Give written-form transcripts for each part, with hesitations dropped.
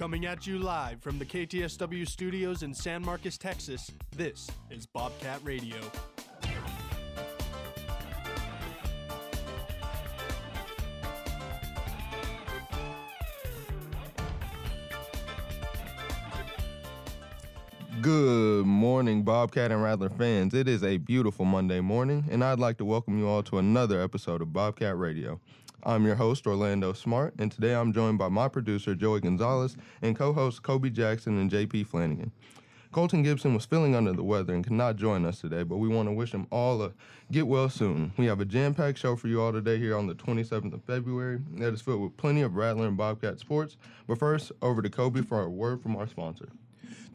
Coming at you live from the KTSW studios in San Marcos, Texas, this is Bobcat Radio. Good morning, Bobcat and Rattler fans. It is a beautiful Monday morning, and I'd like to welcome you all to another episode of Bobcat Radio. I'm your host, Orlando Smart, and today I'm joined by my producer, Joey Gonzalez, and co-hosts Kobe Jackson and J.P. Flanagan. Colton Gibson was feeling under the weather and could not join us today, but we want to wish him all a get well soon. We have a jam-packed show for you all today here on the 27th of February that is filled with plenty of Rattler and Bobcat sports. But first, over to Kobe for a word from our sponsor.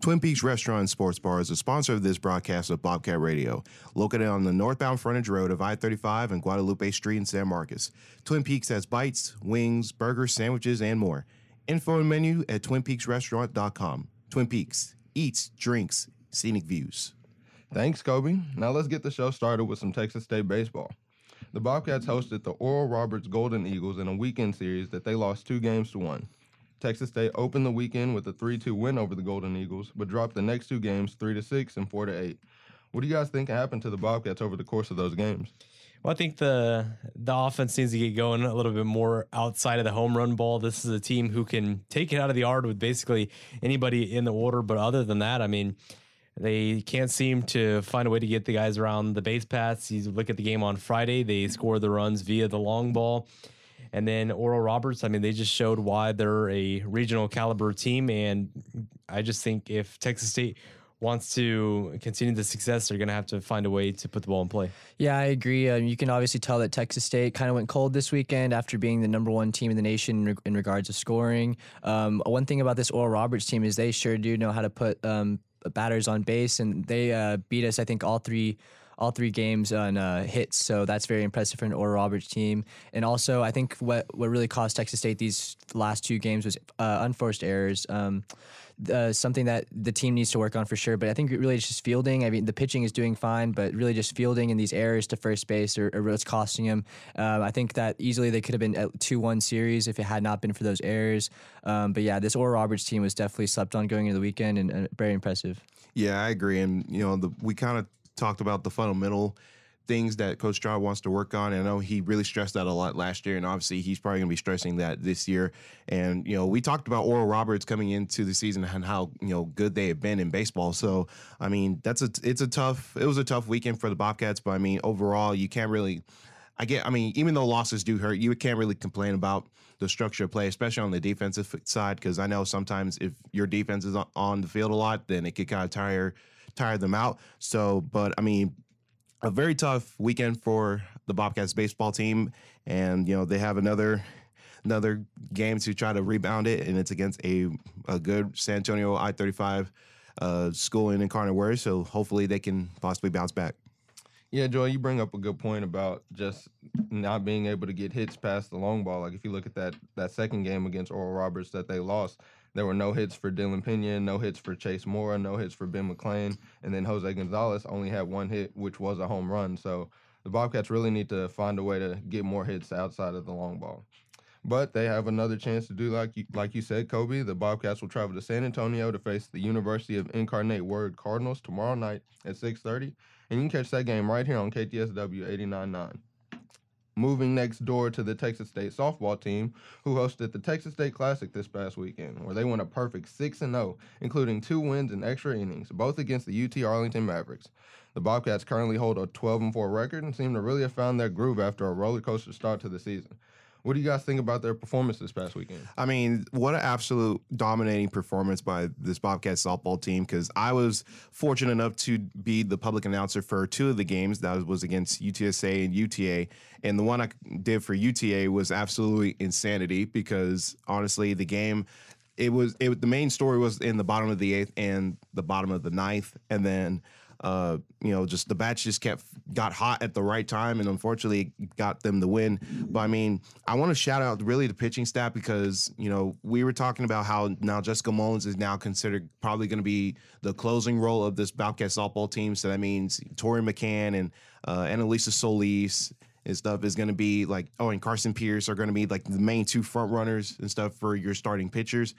Twin Peaks Restaurant and Sports Bar is a sponsor of this broadcast of Bobcat Radio, located on the northbound frontage road of I-35 and Guadalupe Street in San Marcos. Twin Peaks has bites, wings, burgers, sandwiches, and more. Info and menu at twinpeaksrestaurant.com. Twin Peaks, eats, drinks, scenic views. Thanks, Kobe. Now let's get the show started with some Texas State baseball. The Bobcats hosted the Oral Roberts Golden Eagles in a weekend series that they lost 2-1. Texas State opened the weekend with a 3-2 win over the Golden Eagles, but dropped the next two games 3-6 and 4-8. What do you guys think happened to the Bobcats over the course of those games? Well, I think the offense seems to get going a little bit more outside of the home run ball. This is a team who can take it out of the yard with basically anybody in the order, but other than that, I mean, they can't seem to find a way to get the guys around the base paths. You look at the game on Friday, they scored the runs via the long ball. And then Oral Roberts, I mean, they just showed why they're a regional caliber team. And I just think if Texas State wants to continue the success, they're going to have to find a way to put the ball in play. Yeah, I agree. You can obviously tell that Texas State kind of went cold this weekend after being the #1 team in the nation in regards to scoring. One thing about this Oral Roberts team is they sure do know how to put batters on base. And they beat us, I think, all three games on hits, so that's very impressive for an Oral Roberts team. And also, I think what really cost Texas State these last two games was unforced errors, something that the team needs to work on for sure. But I think really it's just fielding. I mean, the pitching is doing fine, but really just fielding and these errors to first base are what's costing them. I think that easily they could have been a 2-1 series if it had not been for those errors. But yeah, this Oral Roberts team was definitely slept on going into the weekend and very impressive. Yeah, I agree. And, you know, we kind of talked about the fundamental things that Coach Stroud wants to work on. And I know he really stressed that a lot last year, and obviously he's probably going to be stressing that this year. And, you know, we talked about Oral Roberts coming into the season and how, you know, good they have been in baseball. So, I mean, it was a tough weekend for the Bobcats. But, I mean, overall, you can't really – even though losses do hurt, you can't really complain about the structure of play, especially on the defensive side, because I know sometimes if your defense is on the field a lot, then it could kind of tire them out. So, but I mean, a very tough weekend for the Bobcats baseball team, and you know they have another game to try to rebound it, and it's against a good San Antonio I-35 school in Incarnate Word. So hopefully they can possibly bounce back. Yeah, Joy, you bring up a good point about just not being able to get hits past the long ball. Like if you look at that second game against Oral Roberts that they lost. There were no hits for Dylan Pena, no hits for Chase Mora, no hits for Ben McClain, and then Jose Gonzalez only had one hit, which was a home run. So the Bobcats really need to find a way to get more hits outside of the long ball. But they have another chance to do like you said, Kobe. The Bobcats will travel to San Antonio to face the University of Incarnate Word Cardinals tomorrow night at 6:30, and you can catch that game right here on KTSW 89.9. Moving next door to the Texas State softball team, who hosted the Texas State Classic this past weekend, where they went a perfect 6-0, including two wins in extra innings, both against the UT Arlington Mavericks. The Bobcats currently hold a 12-4 record and seem to really have found their groove after a roller coaster start to the season. What do you guys think about their performance this past weekend? I mean, what an absolute dominating performance by this Bobcat softball team, because I was fortunate enough to be the public announcer for two of the games. That was against UTSA and UTA. And the one I did for UTA was absolutely insanity because, honestly, the game, the main story was in the bottom of the 8th and the bottom of the 9th. And then just the bats just got hot at the right time, and unfortunately it got them the win. But I mean, I want to shout out really the pitching staff because, you know, we were talking about how now Jessica Mullins is now considered probably going to be the closing role of this Bobcat softball team. So that means Tori McCann and Annalisa Solis and stuff is going to be like, oh, and Carson Pierce are going to be like the main two front runners and stuff for your starting pitchers.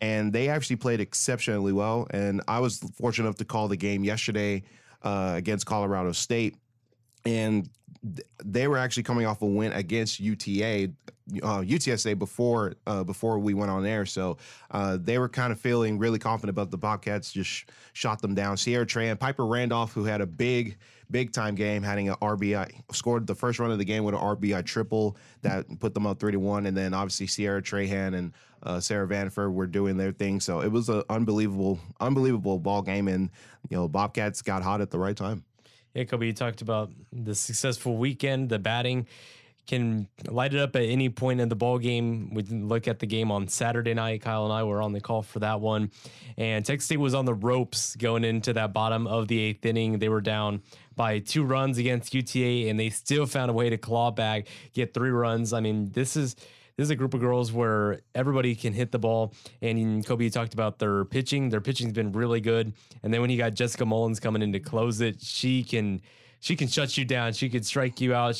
And they actually played exceptionally well. And I was fortunate enough to call the game yesterday against Colorado State. And they were actually coming off a win against UTSA before we went on air. So they were kind of feeling really confident about the Bobcats, just shot them down. Sierra Trahan, Piper Randolph, who had a big-time game, having an RBI, scored the first run of the game with an RBI triple that put them up 3-1. And then obviously Sierra Trahan and Sarah Vanford were doing their thing. So it was an unbelievable ball game. And, you know, Bobcats got hot at the right time. Yeah, Kobe, you talked about the successful weekend. The batting can light it up at any point in the ball game. We look at the game on Saturday night. Kyle and I were on the call for that one. And Texas State was on the ropes going into that bottom of the eighth inning. They were down by 2 runs against UTA, and they still found a way to claw back, get 3 runs. I mean, this is a group of girls where everybody can hit the ball. And Kobe, you talked about their pitching. Their pitching's been really good. And then when you got Jessica Mullins coming in to close it, she can shut you down. She can strike you out.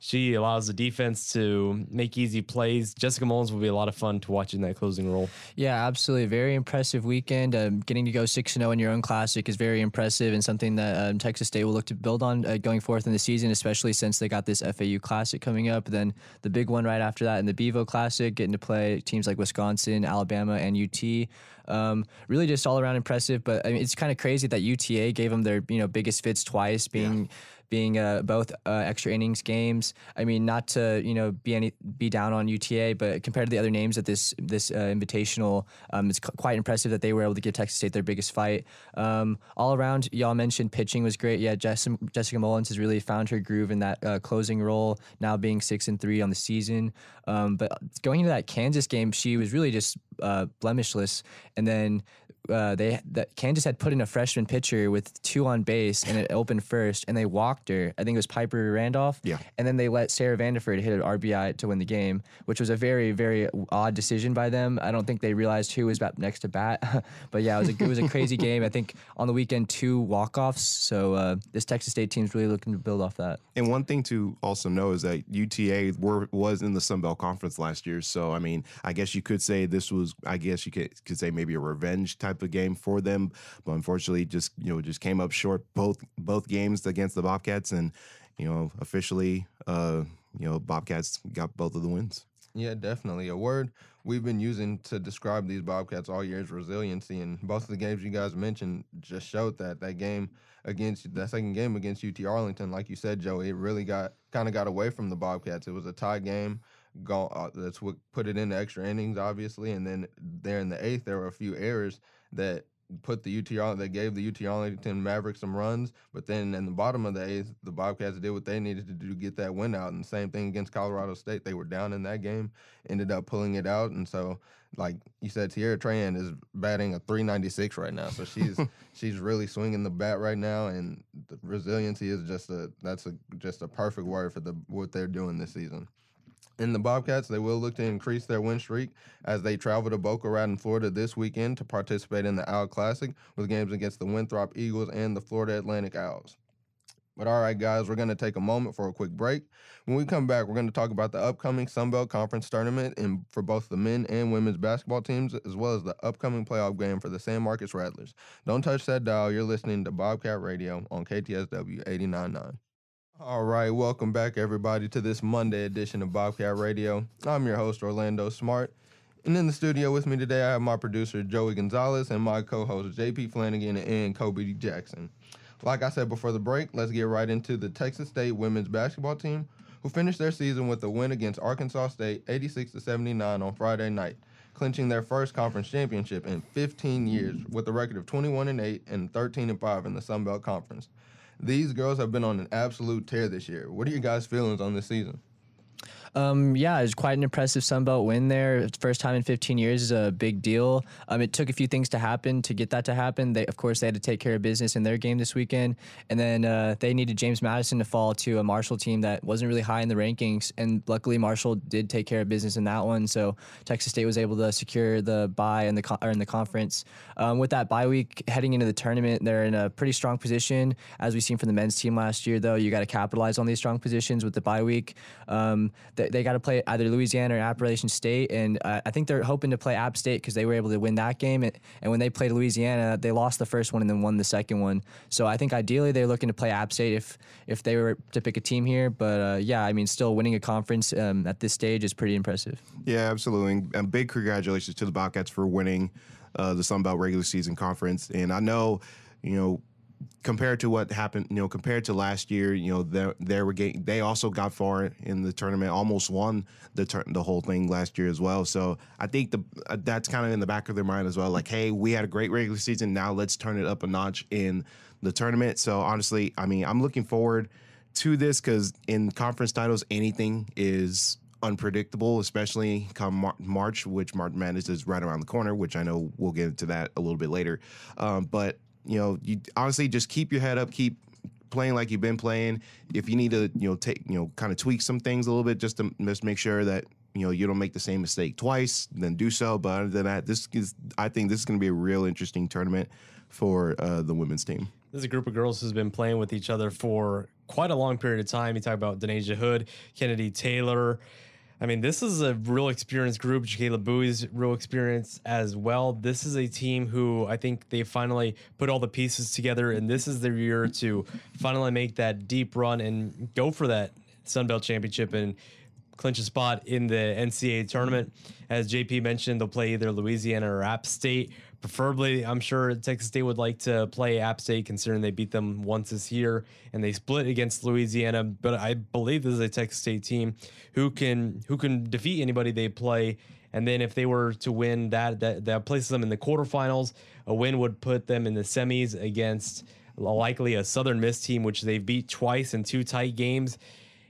She allows the defense to make easy plays. Jessica Mullins will be a lot of fun to watch in that closing role. Yeah, absolutely. Very impressive weekend. Getting to go 6-0 in your own classic is very impressive and something that Texas State will look to build on going forth in the season, especially since they got this FAU Classic coming up. Then the big one right after that in the Bevo Classic, getting to play teams like Wisconsin, Alabama, and UT. Really just all around impressive. But I mean, it's kind of crazy that UTA gave them their biggest fits twice, being both extra innings games. I mean, not to be down on UTA, but compared to the other names at this invitational, it's quite impressive that they were able to give Texas State their biggest fight. All around, y'all mentioned pitching was great. Yeah, Jessica Mullins has really found her groove in that closing role, now being 6-3 on the season. But going into that Kansas game, she was really just blemishless, and then Kansas had put in a freshman pitcher with 2 on base, and it opened first, and they walked her. I think it was Piper Randolph. Yeah. And then they let Sarah Vanderford hit an RBI to win the game, which was a very, very odd decision by them. I don't think they realized who was next to bat. But yeah, it was a crazy game. I think on the weekend, 2 walk-offs. So this Texas State team's really looking to build off that. And one thing to also know is that UTA was in the Sun Belt Conference last year. So I mean, I guess you could say this was, you could say maybe a revenge type of game for them, but unfortunately just came up short both games against the Bobcats, and officially Bobcats got both of the wins. Yeah, definitely. A word we've been using to describe these Bobcats all year is resiliency, and both of the games you guys mentioned just showed that. That second game against UT Arlington, like you said, Joey, it really got away from the Bobcats. It was a tie game. That's what put it into extra innings, obviously, and then there in the eighth, there were a few errors that gave the UT Arlington Mavericks some runs. But then in the bottom of the eighth, the Bobcats did what they needed to do to get that win out. And the same thing against Colorado State, they were down in that game, ended up pulling it out. And so, like you said, Sierra Trahan is batting a 396 right now, so she's really swinging the bat right now. And the resiliency is just a perfect word for what they're doing this season. In the Bobcats, they will look to increase their win streak as they travel to Boca Raton, Florida this weekend to participate in the Owl Classic with games against the Winthrop Eagles and the Florida Atlantic Owls. But all right, guys, we're going to take a moment for a quick break. When we come back, we're going to talk about the upcoming Sun Belt Conference Tournament for both the men and women's basketball teams, as well as the upcoming playoff game for the San Marcos Rattlers. Don't touch that dial. You're listening to Bobcat Radio on KTSW 89.9. All right, welcome back, everybody, to this Monday edition of Bobcat Radio. I'm your host, Orlando Smart, and in the studio with me today, I have my producer, Joey Gonzalez, and my co-hosts, J.P. Flanagan and Kobe Jackson. Like I said before the break, let's get right into the Texas State women's basketball team, who finished their season with a win against Arkansas State 86-79 on Friday night, clinching their first conference championship in 15 years with a record of 21-8 and 13-5 in the Sun Belt Conference. These girls have been on an absolute tear this year. What are your guys' feelings on this season? Yeah, it was quite an impressive Sun Belt win there. First time in 15 years is a big deal. It took a few things to happen to get that to happen. They, of course, they had to take care of business in their game this weekend, and then they needed James Madison to fall to a Marshall team that wasn't really high in the rankings, and luckily Marshall did take care of business in that one, so Texas State was able to secure the bye in the conference. With that bye week heading into the tournament, they're in a pretty strong position. As we've seen from the men's team last year, though, you got to capitalize on these strong positions with the bye week. They got to play either Louisiana or Appalachian State, and I think they're hoping to play App State because they were able to win that game, and when they played Louisiana, they lost the first one and then won the second one. So I think ideally they're looking to play App State if they were to pick a team here. But yeah, I mean, still winning a conference at this stage is pretty impressive. Yeah, absolutely. And big congratulations to the Bobcats for winning the Sun Belt regular season conference. And I know, you know, compared to what happened, you know, compared to last year, you know, they also got far in the tournament, almost won the whole thing last year as well. So I think that's kind of in the back of their mind as well. Like, hey, we had a great regular season. Now let's turn it up a notch in the tournament. So honestly, I mean, I'm looking forward to this because in conference titles, anything is unpredictable, especially come March, which March Madness is right around the corner, which I know we'll get into that a little bit later. But you know, you honestly just keep your head up, keep playing like you've been playing. If you need to, you know, kind of tweak some things a little bit just to make sure that, you know, you don't make the same mistake twice, then do so. But other than that, I think this is going to be a real interesting tournament for the women's team. This is a group of girls who's been playing with each other for quite a long period of time. You talk about Danasia Hood, Kennedy Taylor. I mean, this is a real experienced group. Jacayla Bowie's real experience as well. This is a team who I think they finally put all the pieces together, and this is their year to finally make that deep run and go for that Sun Belt championship and clinch a spot in the NCAA tournament. As JP mentioned, they'll play either Louisiana or App State. Preferably, I'm sure Texas State would like to play App State, considering they beat them once this year and they split against Louisiana. But I believe this is a Texas State team who can defeat anybody they play. And then if they were to win, that places them in the quarterfinals. A win would put them in the semis against likely a Southern Miss team, which they've beat twice in two tight games.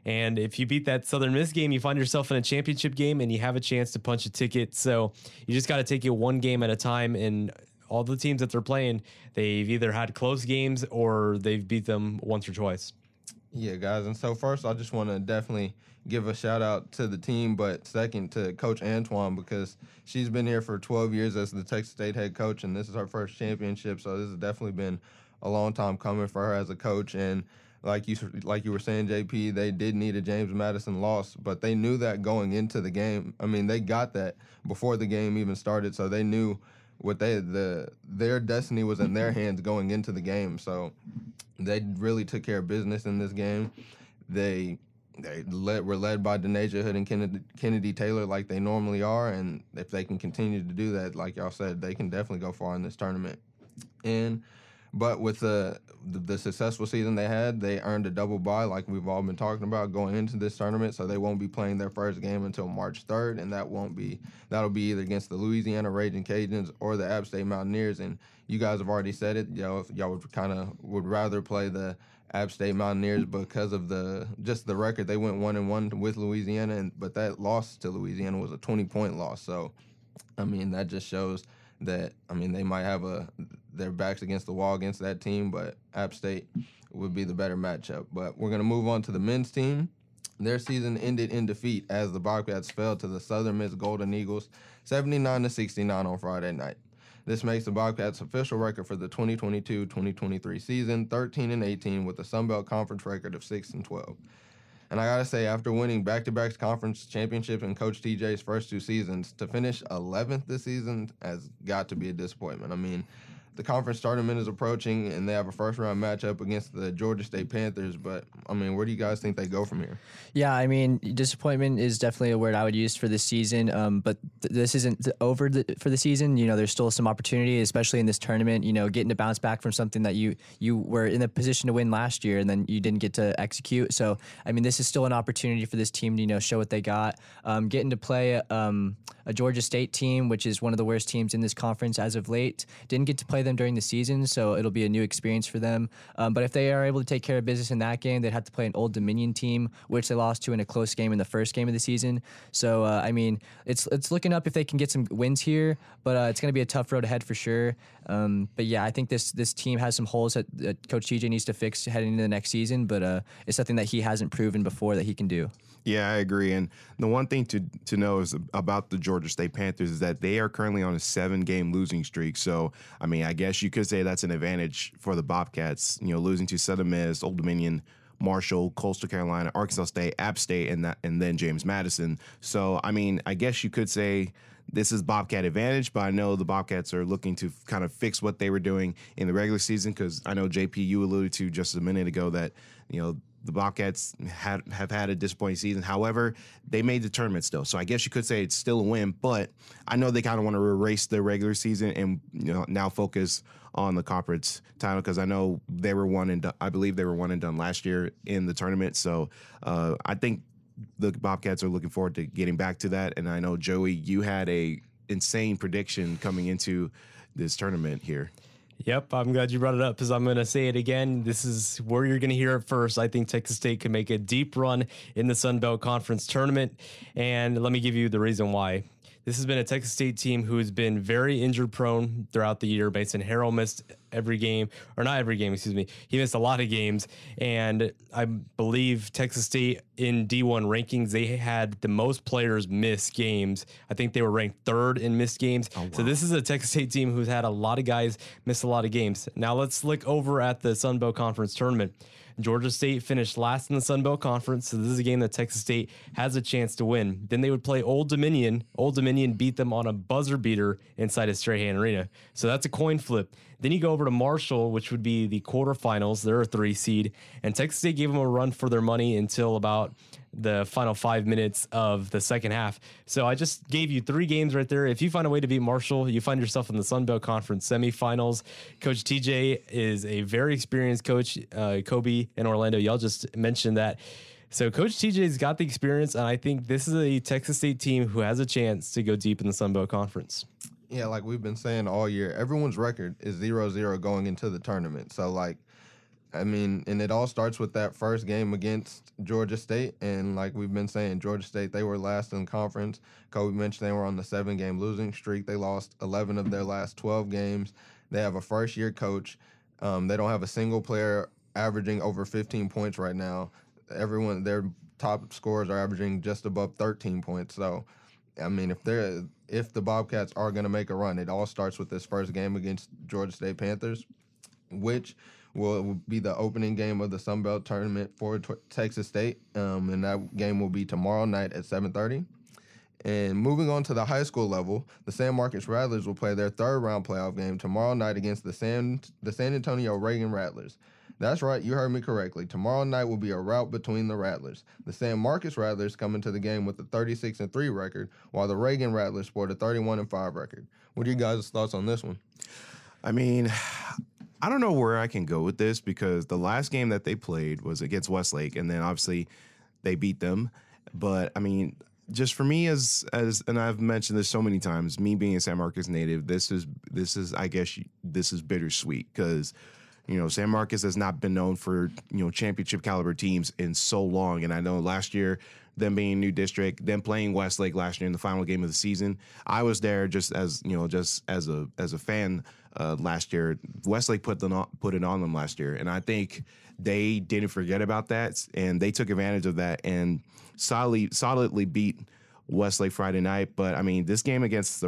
And if you beat that Southern Miss game, you find yourself in a championship game and you have a chance to punch a ticket. So you just got to take it one game at a time. And all the teams that they're playing, they've either had close games or they've beat them once or twice. Yeah, guys. And so first, I just want to definitely give a shout out to the team, but second to Coach Antoine, because she's been here for 12 years as the Texas State head coach, and this is her first championship. So this has definitely been a long time coming for her as a coach. And like you were saying, JP, they did need a James Madison loss, but they knew that going into the game. I mean, they got that before the game even started, so they knew what their destiny was in their hands going into the game. So they really took care of business in this game. They were led by Danasia Hood and Kennedy Taylor like they normally are, and if they can continue to do that, like y'all said, they can definitely go far in this tournament. But with the successful season they had, they earned a double bye like we've all been talking about going into this tournament, so they won't be playing their first game until March 3rd, and that'll be either against the Louisiana Ragin' Cajuns or the App State Mountaineers. And you guys have already said it, you know, if y'all would rather play the App State Mountaineers because of the record. They went 1-1 with Louisiana, but that loss to Louisiana was a 20-point loss. So, I mean, that just shows that, I mean, they might have their backs against the wall against that team, but App State would be the better matchup. But we're going to move on to the men's team. Their season ended in defeat as the Bobcats fell to the Southern Miss Golden Eagles 79-69 on Friday night. This makes the Bobcats' official record for the 2022-2023 season 13-18 with a Sun Belt Conference record of 6-12. And I got to say, after winning back-to-back conference championships and Coach TJ's first two seasons, to finish 11th this season has got to be a disappointment. I mean, the conference tournament is approaching, and they have a first-round matchup against the Georgia State Panthers. But, I mean, where do you guys think they go from here? Yeah, I mean, disappointment is definitely a word I would use for this season. But this isn't over for the season. You know, there's still some opportunity, especially in this tournament, you know, getting to bounce back from something that you were in the position to win last year and then you didn't get to execute. So, I mean, this is still an opportunity for this team to, you know, show what they got. Getting to play a Georgia State team, which is one of the worst teams in this conference as of late, didn't get to play them during the season, so it'll be a new experience for them. But if they are able to take care of business in that game, they'd have to play an Old Dominion team, which they lost to in a close game in the first game of the season. So, I mean, it's looking up if they can get some wins here, but it's going to be a tough road ahead for sure. But, yeah, I think this team has some holes that Coach TJ needs to fix heading into the next season, but it's something that he hasn't proven before that he can do. Yeah, I agree. And the one thing to know is about the Georgia State Panthers is that they are currently on a 7-game losing streak. So, I mean, I guess you could say that's an advantage for the Bobcats, you know, losing to Southern Miss, Old Dominion, Marshall, Coastal Carolina, Arkansas State, App State, and then James Madison. So, I mean, I guess you could say this is Bobcat advantage, but I know the Bobcats are looking to kind of fix what they were doing in the regular season, because I know, JP, you alluded to just a minute ago that, you know, the Bobcats have had a disappointing season. However, they made the tournament still. So I guess you could say it's still a win, but I know they kind of want to erase their regular season and, you know, now focus on the conference title, because I know they were one and done. I believe they were one and done last year in the tournament. So I think the Bobcats are looking forward to getting back to that. And I know, Joey, you had a insane prediction coming into this tournament here. Yep, I'm glad you brought it up, because I'm going to say it again. This is where you're going to hear it first. I think Texas State can make a deep run in the Sun Belt Conference tournament, and let me give you the reason why. This has been a Texas State team who has been very injury-prone throughout the year. Mason Harrell missed every game, or not every game, excuse me. He missed a lot of games, and I believe Texas State in D1 rankings, they had the most players miss games. I think they were ranked third in missed games. Oh, wow. So this is a Texas State team who's had a lot of guys miss a lot of games. Now let's look over at the Sun Belt Conference tournament. Georgia State finished last in the Sun Belt Conference, so this is a game that Texas State has a chance to win. Then they would play Old Dominion. Old Dominion beat them on a buzzer beater inside of Strahan Arena. So that's a coin flip. Then you go over to Marshall, which would be the quarterfinals. They're a 3 seed, and Texas State gave them a run for their money until about the final 5 minutes of the second half. So I just gave you 3 games right there. If you find a way to beat Marshall, you find yourself in the Sun Belt Conference semifinals. Coach TJ is a very experienced coach. Kobe and Orlando, y'all just mentioned that. So Coach TJ's got the experience, and I think this is a Texas State team who has a chance to go deep in the Sun Belt Conference. Yeah, like we've been saying all year, everyone's record is 0-0 going into the tournament. So, like, I mean, and it all starts with that first game against Georgia State. And like we've been saying, Georgia State, they were last in conference. Kobe mentioned they were on the 7-game losing streak. They lost 11 of their last 12 games. They have a first-year coach. They don't have a single player averaging over 15 points right now. Everyone, their top scorers are averaging just above 13 points. So, I mean, if the Bobcats are going to make a run, it all starts with this first game against Georgia State Panthers, which will be the opening game of the Sun Belt tournament for Texas State, and that game will be tomorrow night at 7:30. And moving on to the high school level, the San Marcos Rattlers will play their third-round playoff game tomorrow night against the San Antonio Reagan Rattlers. That's right, you heard me correctly. Tomorrow night will be a rout between the Rattlers. The San Marcos Rattlers come into the game with a 36-3 record, while the Reagan Rattlers sport a 31-5 record. What are you guys' thoughts on this one? I mean, I don't know where I can go with this, because the last game that they played was against Westlake, and then obviously they beat them. But, I mean, just for me, and I've mentioned this so many times, me being a San Marcos native, this is bittersweet, because, you know, San Marcos has not been known for, you know, championship caliber teams in so long. And I know last year, them being a new district, them playing Westlake last year in the final game of the season, I was there just as a fan last year. Westlake put it on them last year, and I think they didn't forget about that, and they took advantage of that and solidly beat Westlake Friday night. But I mean, this game against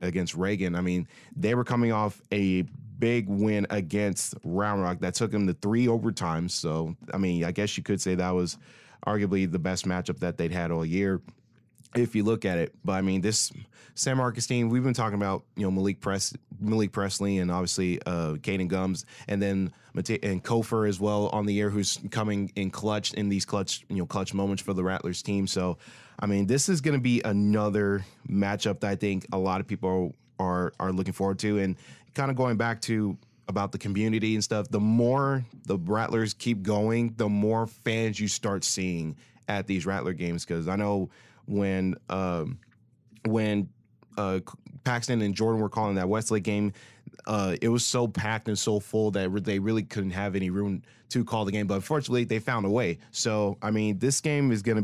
against Reagan, I mean, they were coming off a big win against Round Rock that took them to 3 overtimes. So, I mean, I guess you could say that was arguably the best matchup that they'd had all year, if you look at it. But I mean, this San Marcos team, we've been talking about, you know, Malik Presley, and obviously Caden Gums, and then and Kofor as well on the year, who's coming in clutch in these clutch moments for the Rattlers team. So, I mean, this is going to be another matchup that I think a lot of people are looking forward to. And kind of going back to about the community and stuff, the more the Rattlers keep going, the more fans you start seeing at these Rattler games. Because I know when Paxton and Jordan were calling that Westlake game, it was so packed and so full that they really couldn't have any room to call the game. But fortunately, they found a way. So, I mean, this game is going to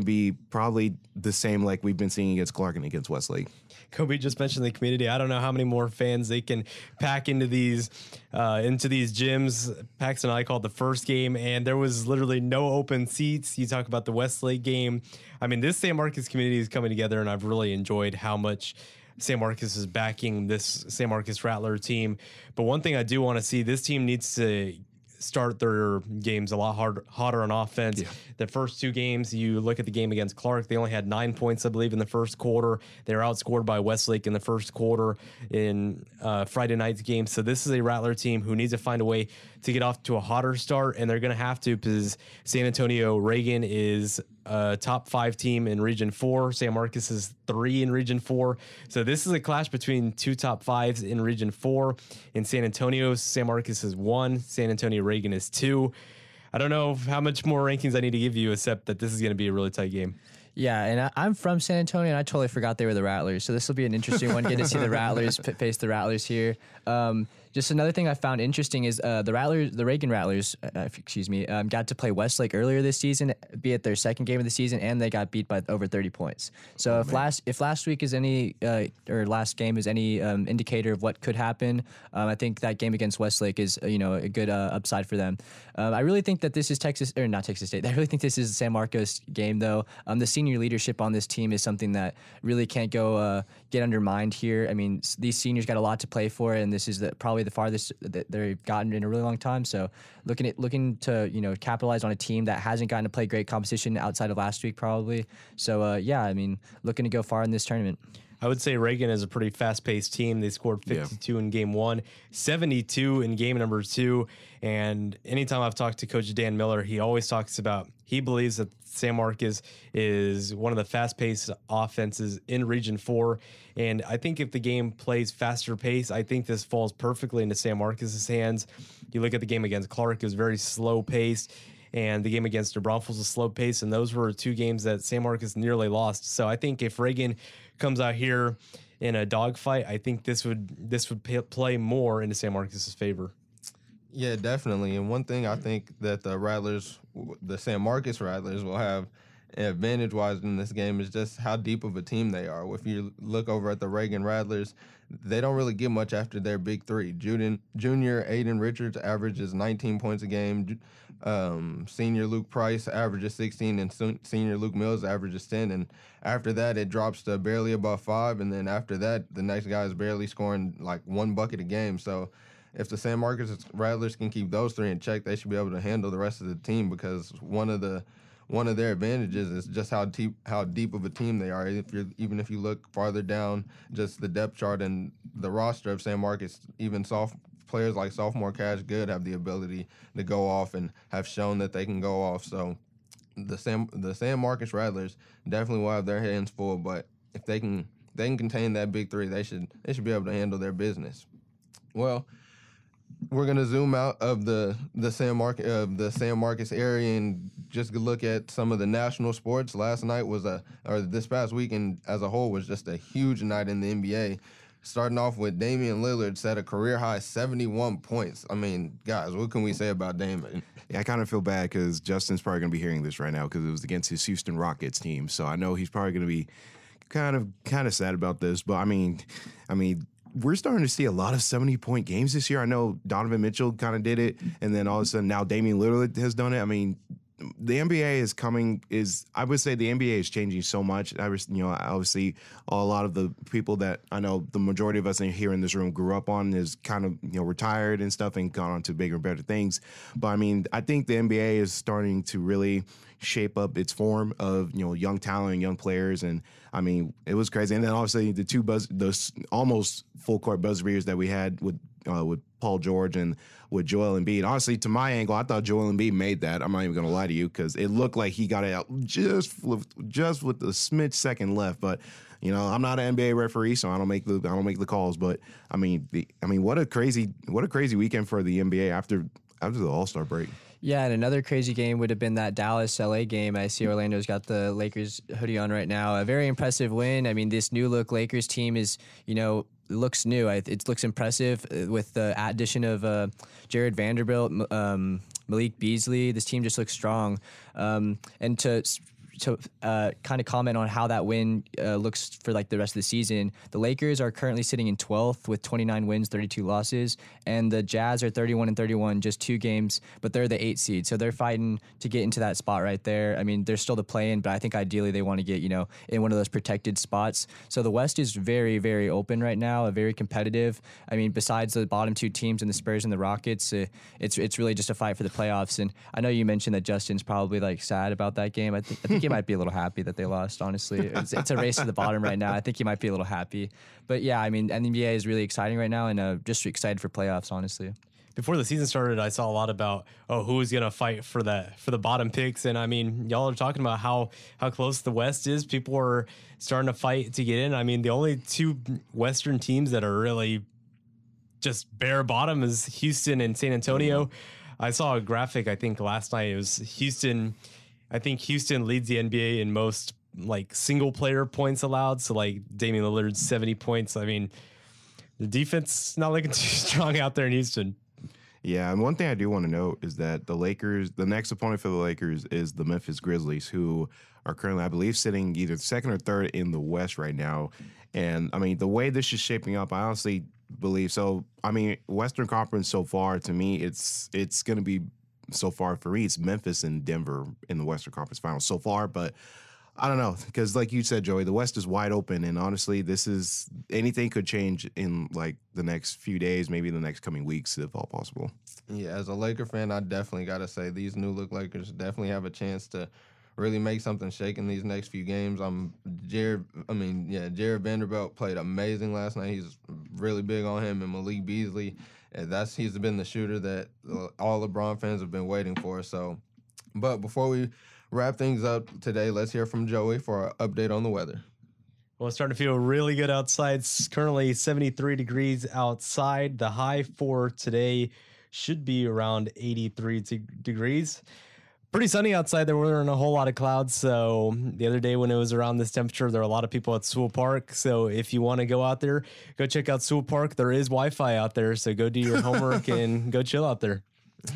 be probably the same like we've been seeing against Clark and against Westlake. Kobe just mentioned the community. I don't know how many more fans they can pack into these gyms. Paxton and I called the first game, and there was literally no open seats. You talk about the Westlake game. I mean, this San Marcos community is coming together, and I've really enjoyed how much San Marcos is backing this San Marcos Rattler team. But one thing I do want to see, this team needs to start their games a lot hotter on offense. Yeah. The first two games, you look at the game against Clark, they only had 9 points, I believe, in the first quarter. They were outscored by Westlake in the first quarter in Friday night's game. So this is a Rattler team who needs to find a way to get off to a hotter start, and they're going to have to because San Antonio Reagan is a top five team in Region 4. San Marcos is 3 in Region 4. So this is a clash between two top fives in Region 4. In San Antonio, San Marcos is 1. San Antonio Reagan is 2. I don't know how much more rankings I need to give you, except that this is going to be a really tight game. Yeah, and I'm from San Antonio, and I totally forgot they were the Rattlers. So this will be an interesting one. Get to see the Rattlers face the Rattlers here. Just another thing I found interesting is the Ragin' Rattlers, got to play Westlake earlier this season, be it their second game of the season, and they got beat by over 30 points. So last game is any indicator of what could happen, I think that game against Westlake is a good upside for them. I really think that this is I really think this is the San Marcos game though. The senior leadership on this team is something that really can't go get undermined here. I mean, these seniors got a lot to play for, and this is probably the farthest that they've gotten in a really long time. So looking to capitalize on a team that hasn't gotten to play great competition outside of last week probably. So looking to go far in this tournament. I would say Reagan is a pretty fast-paced team. They scored 52 in game 1, 72 in game number 2. And anytime I've talked to Coach Dan Miller, he always talks about he believes that San Marcos is one of the fast-paced offenses in Region 4. And I think if the game plays faster pace, I think this falls perfectly into San Marcos' hands. You look at the game against Clark, it was very slow-paced. And the game against the Braunfels was slow pace, and those were two games that San Marcos nearly lost. So I think if Reagan comes out here in a dogfight, I think this would play more into San Marcos' favor. Yeah, definitely. And one thing I think that the San Marcos Rattlers will have advantage-wise in this game is just how deep of a team they are. If you look over at the Ragin' Rattlers, they don't really get much after their big three. Junior Aiden Richards averages 19 points a game. Senior Luke Price averages 16, and senior Luke Mills averages 10. And after that, it drops to barely above 5. And then after that, the next guy is barely scoring like one bucket a game. So if the San Marcos Rattlers can keep those three in check, they should be able to handle the rest of the team because one of their advantages is just how deep of a team they are. Even if you look farther down, just the depth chart and the roster of San Marcos, even players like sophomore Cash Good have the ability to go off and have shown that they can go off. So the San Marcos Rattlers definitely will have their hands full, but if they can contain that big three, they should be able to handle their business. Well, we're gonna zoom out of the San Marcos area and just look at some of the national sports. This past weekend as a whole was just a huge night in the NBA. Starting off with Damian Lillard set a career high 71 points. I mean, guys, what can we say about Damian? Yeah, I kind of feel bad because Justin's probably gonna be hearing this right now because it was against his Houston Rockets team. So I know he's probably gonna be kind of sad about this. But I mean. We're starting to see a lot of 70-point games this year. I know Donovan Mitchell kind of did it, and then all of a sudden now Damian Lillard has done it. I mean, the NBA is coming. I would say the NBA is changing so much. Obviously, a lot of the people that I know, the majority of us in here in this room grew up on is kind of retired and stuff and gone on to bigger and better things. But I mean, I think the NBA is starting to really shape up its form of young talent and young players, and I mean it was crazy. And then obviously the those almost full court buzzer beaters that we had with Paul George and with Joel Embiid. Honestly, to my angle, I thought Joel Embiid made that. I'm not even gonna lie to you because it looked like he got it out just with a smidge second left. But I'm not an NBA referee, so I don't make the calls. But I mean what a crazy weekend for the NBA after the All-Star break. Yeah, and another crazy game would have been that Dallas-LA game. I see Orlando's got the Lakers hoodie on right now. A very impressive win. I mean, this new-look Lakers team is looks new. It looks impressive with the addition of Jared Vanderbilt, Malik Beasley. This team just looks strong. And to kind of comment on how that win looks for like the rest of the season, the Lakers are currently sitting in 12th with 29 wins, 32 losses, and the Jazz are 31-31, just 2 games, but they're the 8th seed, so they're fighting to get into that spot right there. I mean, they're still the play-in, but I think ideally they want to get, you know, in one of those protected spots. So the West is very, very open right now, very competitive. I mean, besides the bottom 2 teams and the Spurs and the Rockets, it's really just a fight for the playoffs. And I know you mentioned that Justin's probably like sad about that game. I think he might be a little happy that they lost, honestly. It's a race to the bottom right now. I think he might be a little happy. But yeah, I mean, NBA is really exciting right now, and just excited for playoffs, honestly. Before the season started, I saw a lot about, who's going to fight for the bottom picks. And I mean, y'all are talking about how close the West is. People are starting to fight to get in. I mean, the only 2 Western teams that are really just bare bottom is Houston and San Antonio. I saw a graphic, I think last night, it was Houston. I think Houston leads the NBA in most like single player points allowed. So like Damian Lillard's 70 points. I mean, the defense not looking too strong out there in Houston. Yeah, and one thing I do want to note is that the Lakers, the next opponent for the Lakers is the Memphis Grizzlies, who are currently, I believe, sitting either 2nd or 3rd in the West right now. And I mean, the way this is shaping up, I honestly believe so. I mean, Western Conference so far, to me, it's going to be, so far for me, it's Memphis and Denver in the Western Conference Finals so far. But I don't know, because like you said, Joey, the West is wide open, and honestly, this is anything could change in like the next few days, maybe in the next coming weeks, if all possible. Yeah, as a Laker fan, I definitely got to say these new look Lakers definitely have a chance to really make something shake in these next few games. Jared Vanderbilt played amazing last night. He's really big on him, and Malik Beasley. He's been the shooter that all LeBron fans have been waiting for. So, but before we wrap things up today, let's hear from Joey for our update on the weather. Well, it's starting to feel really good outside. It's currently 73 degrees outside. The high for today should be around 83 degrees. Pretty sunny outside. There weren't a whole lot of clouds. So the other day when it was around this temperature, there were a lot of people at Sewell Park. So if you want to go out there, go check out Sewell Park. There is Wi-Fi out there. So go do your homework and go chill out there.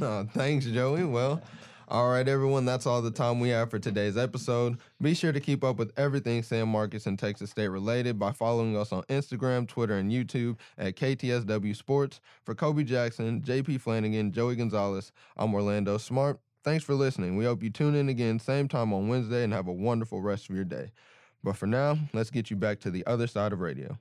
Oh, thanks, Joey. Well, all right, everyone. That's all the time we have for today's episode. Be sure to keep up with everything San Marcos and Texas State related by following us on Instagram, Twitter, and YouTube at KTSW Sports. For Kobe Jackson, J.P. Flanagan, Joey Gonzalez, I'm Orlando Smart. Thanks for listening. We hope you tune in again same time on Wednesday and have a wonderful rest of your day. But for now, let's get you back to the other side of radio.